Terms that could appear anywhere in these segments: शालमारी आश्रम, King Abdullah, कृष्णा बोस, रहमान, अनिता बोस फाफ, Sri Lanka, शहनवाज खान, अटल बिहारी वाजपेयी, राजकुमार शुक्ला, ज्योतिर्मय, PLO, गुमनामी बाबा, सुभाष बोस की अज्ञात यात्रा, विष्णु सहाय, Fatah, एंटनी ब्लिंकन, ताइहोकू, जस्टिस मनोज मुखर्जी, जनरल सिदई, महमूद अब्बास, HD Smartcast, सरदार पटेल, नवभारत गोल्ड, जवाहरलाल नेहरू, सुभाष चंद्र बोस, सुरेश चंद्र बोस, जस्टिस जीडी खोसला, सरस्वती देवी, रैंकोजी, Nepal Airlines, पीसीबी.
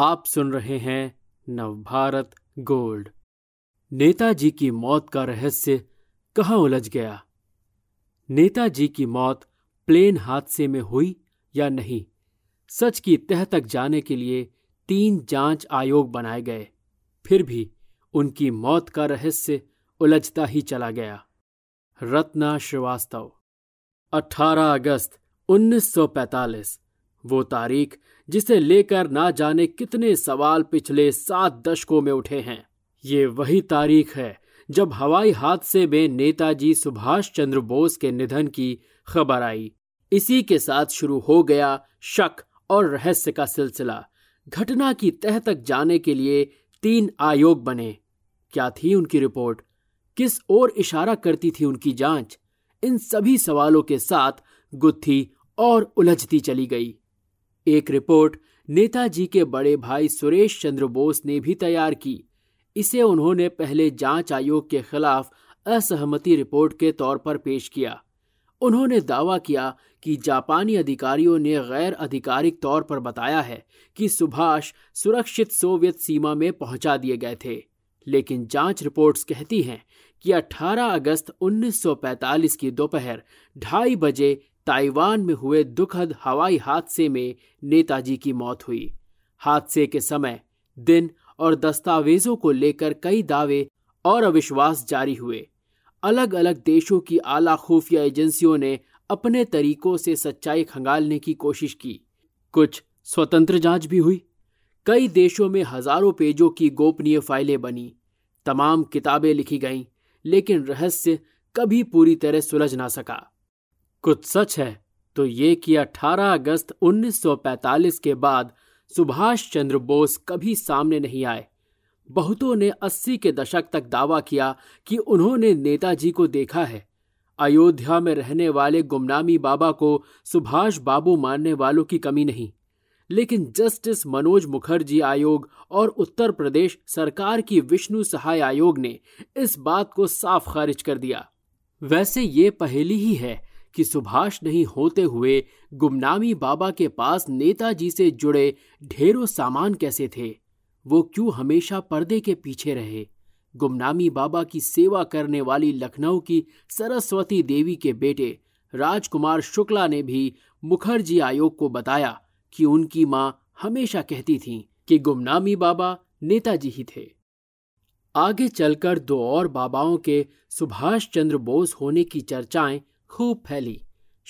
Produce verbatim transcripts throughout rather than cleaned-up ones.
आप सुन रहे हैं नवभारत गोल्ड। नेताजी की मौत का रहस्य कहाँ उलझ गया? नेताजी की मौत प्लेन हादसे में हुई या नहीं, सच की तह तक जाने के लिए तीन जांच आयोग बनाए गए, फिर भी उनकी मौत का रहस्य उलझता ही चला गया। रत्ना श्रीवास्तव। अठारह अगस्त उन्नीस सौ पैंतालीस, वो तारीख जिसे लेकर ना जाने कितने सवाल पिछले सात दशकों में उठे हैं। ये वही तारीख है जब हवाई हादसे में नेताजी सुभाष चंद्र बोस के निधन की खबर आई। इसी के साथ शुरू हो गया शक और रहस्य का सिलसिला। घटना की तह तक जाने के लिए तीन आयोग बने। क्या थी उनकी रिपोर्ट? किस ओर इशारा करती थी उनकी जांच? इन सभी सवालों के साथ गुत्थी और उलझती चली गई। एक रिपोर्ट नेताजी के बड़े भाई सुरेश चंद्र बोस ने भी तैयार की। इसे उन्होंने पहले जांच आयोग के खिलाफ असहमति रिपोर्ट के तौर पर पेश किया। उन्होंने दावा किया कि जापानी अधिकारियों ने गैर आधिकारिक तौर पर बताया है कि सुभाष सुरक्षित सोवियत सीमा में पहुंचा दिए गए थे, लेकिन जांच रिपोर्ट्स कहती हैं कि अठारह अगस्त उन्नीस सौ पैंतालीस की दोपहर ढाई बजे ताइवान में हुए दुखद हवाई हादसे में नेताजी की मौत हुई। हादसे के समय, दिन और दस्तावेजों को लेकर कई दावे और अविश्वास जारी हुए। अलग अलग देशों की आला खुफिया एजेंसियों ने अपने तरीकों से सच्चाई खंगालने की कोशिश की। कुछ स्वतंत्र जांच भी हुई। कई देशों में हजारों पेजों की गोपनीय फाइलें बनी, तमाम किताबें लिखी गईं, लेकिन रहस्य कभी पूरी तरह सुलझ ना सका। कुछ सच है तो ये कि अठारह अगस्त उन्नीस सौ पैंतालीस के बाद सुभाष चंद्र बोस कभी सामने नहीं आए। बहुतों ने अस्सी के दशक तक दावा किया कि उन्होंने नेताजी को देखा है। अयोध्या में रहने वाले गुमनामी बाबा को सुभाष बाबू मानने वालों की कमी नहीं, लेकिन जस्टिस मनोज मुखर्जी आयोग और उत्तर प्रदेश सरकार की विष्णु सहाय आयोग ने इस बात को साफ खारिज कर दिया। वैसे ये पहेली ही है कि सुभाष नहीं होते हुए गुमनामी बाबा के पास नेताजी से जुड़े ढेरों सामान कैसे थे? वो क्यों हमेशा पर्दे के पीछे रहे? गुमनामी बाबा की सेवा करने वाली लखनऊ की सरस्वती देवी के बेटे राजकुमार शुक्ला ने भी मुखर्जी आयोग को बताया कि उनकी मां हमेशा कहती थीं कि गुमनामी बाबा नेताजी ही थे। आगे चलकर दो और बाबाओं के सुभाष चंद्र बोस होने की चर्चाएं खूब फैली।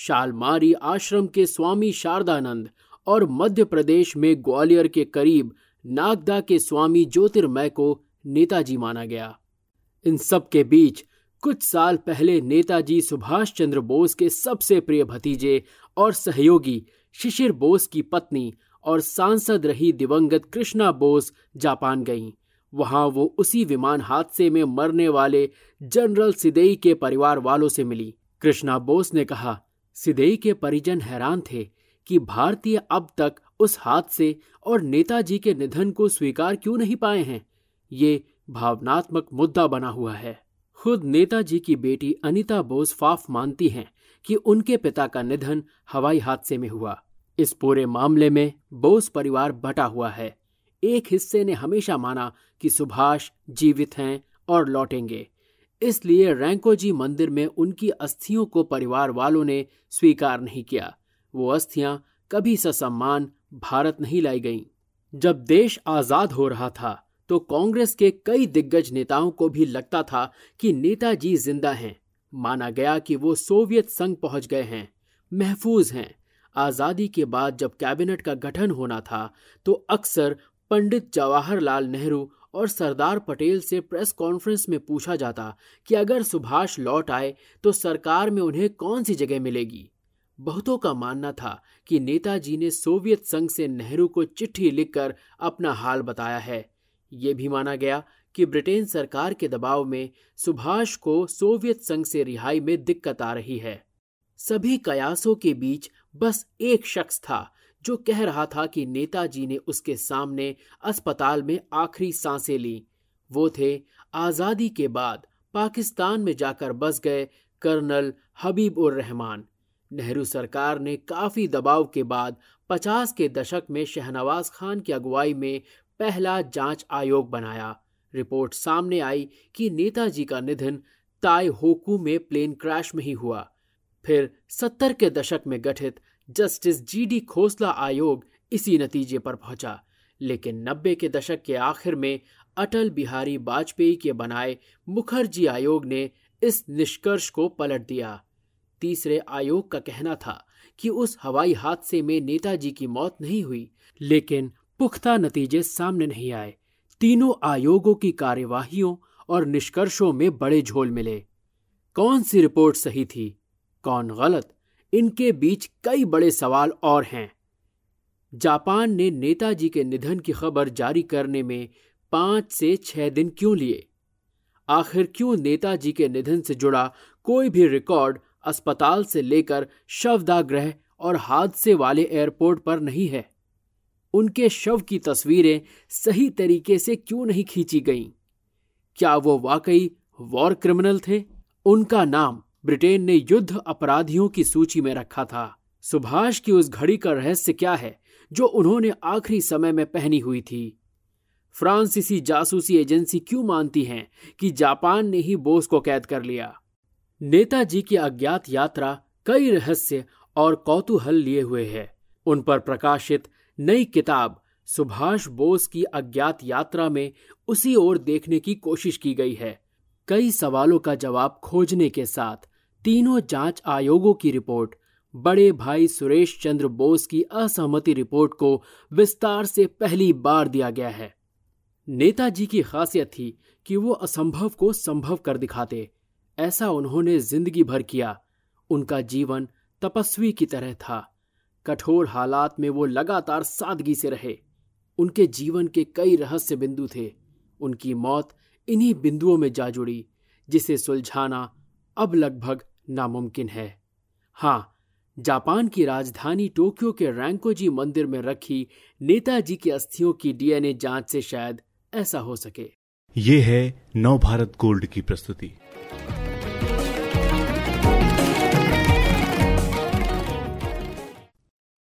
शालमारी आश्रम के स्वामी शारदानंद और मध्य प्रदेश में ग्वालियर के करीब नागदा के स्वामी ज्योतिर्मय को नेताजी माना गया। इन सब के बीच कुछ साल पहले नेताजी सुभाष चंद्र बोस के सबसे प्रिय भतीजे और सहयोगी शिशिर बोस की पत्नी और सांसद रही दिवंगत कृष्णा बोस जापान गईं। वहां वो उसी विमान हादसे में मरने वाले जनरल सिदई के परिवार वालों से मिली। कृष्णा बोस ने कहा, सिदई के परिजन हैरान थे कि भारतीय अब तक उस हादसे और नेताजी के निधन को स्वीकार क्यों नहीं पाए हैं। ये भावनात्मक मुद्दा बना हुआ है। खुद नेताजी की बेटी अनिता बोस फाफ मानती हैं कि उनके पिता का निधन हवाई हादसे में हुआ। इस पूरे मामले में बोस परिवार बटा हुआ है। एक हिस्से ने हमेशा माना कि सुभाष जीवित हैं और लौटेंगे, इसलिए रैंकोजी मंदिर में उनकी अस्थियों को परिवार वालों ने स्वीकार नहीं किया। वो अस्थियां कभी ससम्मान भारत नहीं लाई गईं। जब देश आजाद हो रहा था तो कांग्रेस के कई दिग्गज नेताओं को भी लगता था कि नेताजी जिंदा हैं। माना गया कि वो सोवियत संघ पहुंच गए हैं, महफूज हैं। आजादी के बाद जब कैबिनेट का गठन होना था तो अक्सर पंडित जवाहरलाल नेहरू और सरदार पटेल से प्रेस कॉन्फ्रेंस में पूछा जाता कि अगर सुभाष लौट आए तो सरकार में उन्हें कौन सी जगह मिलेगी। बहुतों का मानना था कि नेताजी ने सोवियत संघ से नेहरू को चिट्ठी लिखकर अपना हाल बताया है। ये भी माना गया कि ब्रिटेन सरकार के दबाव में सुभाष को सोवियत संघ से रिहाई में दिक्कत आ रही है। सभी कयासों के बीच बस एक शख्स था जो कह रहा था कि नेताजी ने उसके सामने अस्पताल में आखिरी सांसें ली। वो थे आज़ादी के बाद पाकिस्तान में जाकर बस गए कर्नल हबीब और रहमान। नेहरू सरकार ने काफ़ी दबाव के बाद पचास के दशक में शहनवाज खान की अगुवाई में पहला जांच आयोग बनाया। रिपोर्ट सामने आई कि नेताजी का निधन ताइहोकू में प्लेन क्रैश में ही हुआ। फिर सत्तर के दशक में गठित जस्टिस जीडी खोसला आयोग इसी नतीजे पर पहुंचा। लेकिन नब्बे के दशक के आखिर में अटल बिहारी वाजपेयी के बनाए मुखर्जी आयोग ने इस निष्कर्ष को पलट दिया। तीसरे आयोग का कहना था कि उस हवाई हादसे में नेताजी की मौत नहीं हुई, लेकिन पुख्ता नतीजे सामने नहीं आए। तीनों आयोगों की कार्यवाहियों और निष्कर्षों में बड़े झोल मिले। कौन सी रिपोर्ट सही थी, कौन गलत, इनके बीच कई बड़े सवाल और हैं। जापान ने नेताजी के निधन की खबर जारी करने में पांच से छह दिन क्यों लिए? आखिर क्यों नेताजी के निधन से जुड़ा कोई भी रिकॉर्ड अस्पताल से लेकर शवदागृह और हादसे वाले एयरपोर्ट पर नहीं है? उनके शव की तस्वीरें सही तरीके से क्यों नहीं खींची गईं? क्या वो वाकई वॉर क्रिमिनल थे? उनका नाम ब्रिटेन ने युद्ध अपराधियों की सूची में रखा था। सुभाष की उस घड़ी का रहस्य क्या है जो उन्होंने आखिरी समय में पहनी हुई थी? फ्रांसीसी जासूसी एजेंसी क्यों मानती हैं कि जापान ने ही बोस को कैद कर लिया? नेताजी की अज्ञात यात्रा कई रहस्य और कौतूहल लिए हुए है। उन पर प्रकाशित नई किताब सुभाष बोस की अज्ञात यात्रा में उसी ओर देखने की कोशिश की गई है। कई सवालों का जवाब खोजने के साथ तीनों जांच आयोगों की रिपोर्ट, बड़े भाई सुरेश चंद्र बोस की असहमति रिपोर्ट को विस्तार से पहली बार दिया गया है। नेताजी की खासियत थी कि वो असंभव को संभव कर दिखाते। ऐसा उन्होंने जिंदगी भर किया। उनका जीवन तपस्वी की तरह था। कठोर हालात में वो लगातार सादगी से रहे। उनके जीवन के कई रहस्य बिंदु थे। उनकी मौत इन्हीं बिंदुओं में जा जुड़ी, जिसे सुलझाना अब लगभग नामुमकिन है। हाँ, जापान की राजधानी टोक्यो के रैंकोजी मंदिर में रखी नेताजी की अस्थियों की डीएनए जांच से शायद ऐसा हो सके। ये है नवभारत गोल्ड की प्रस्तुति।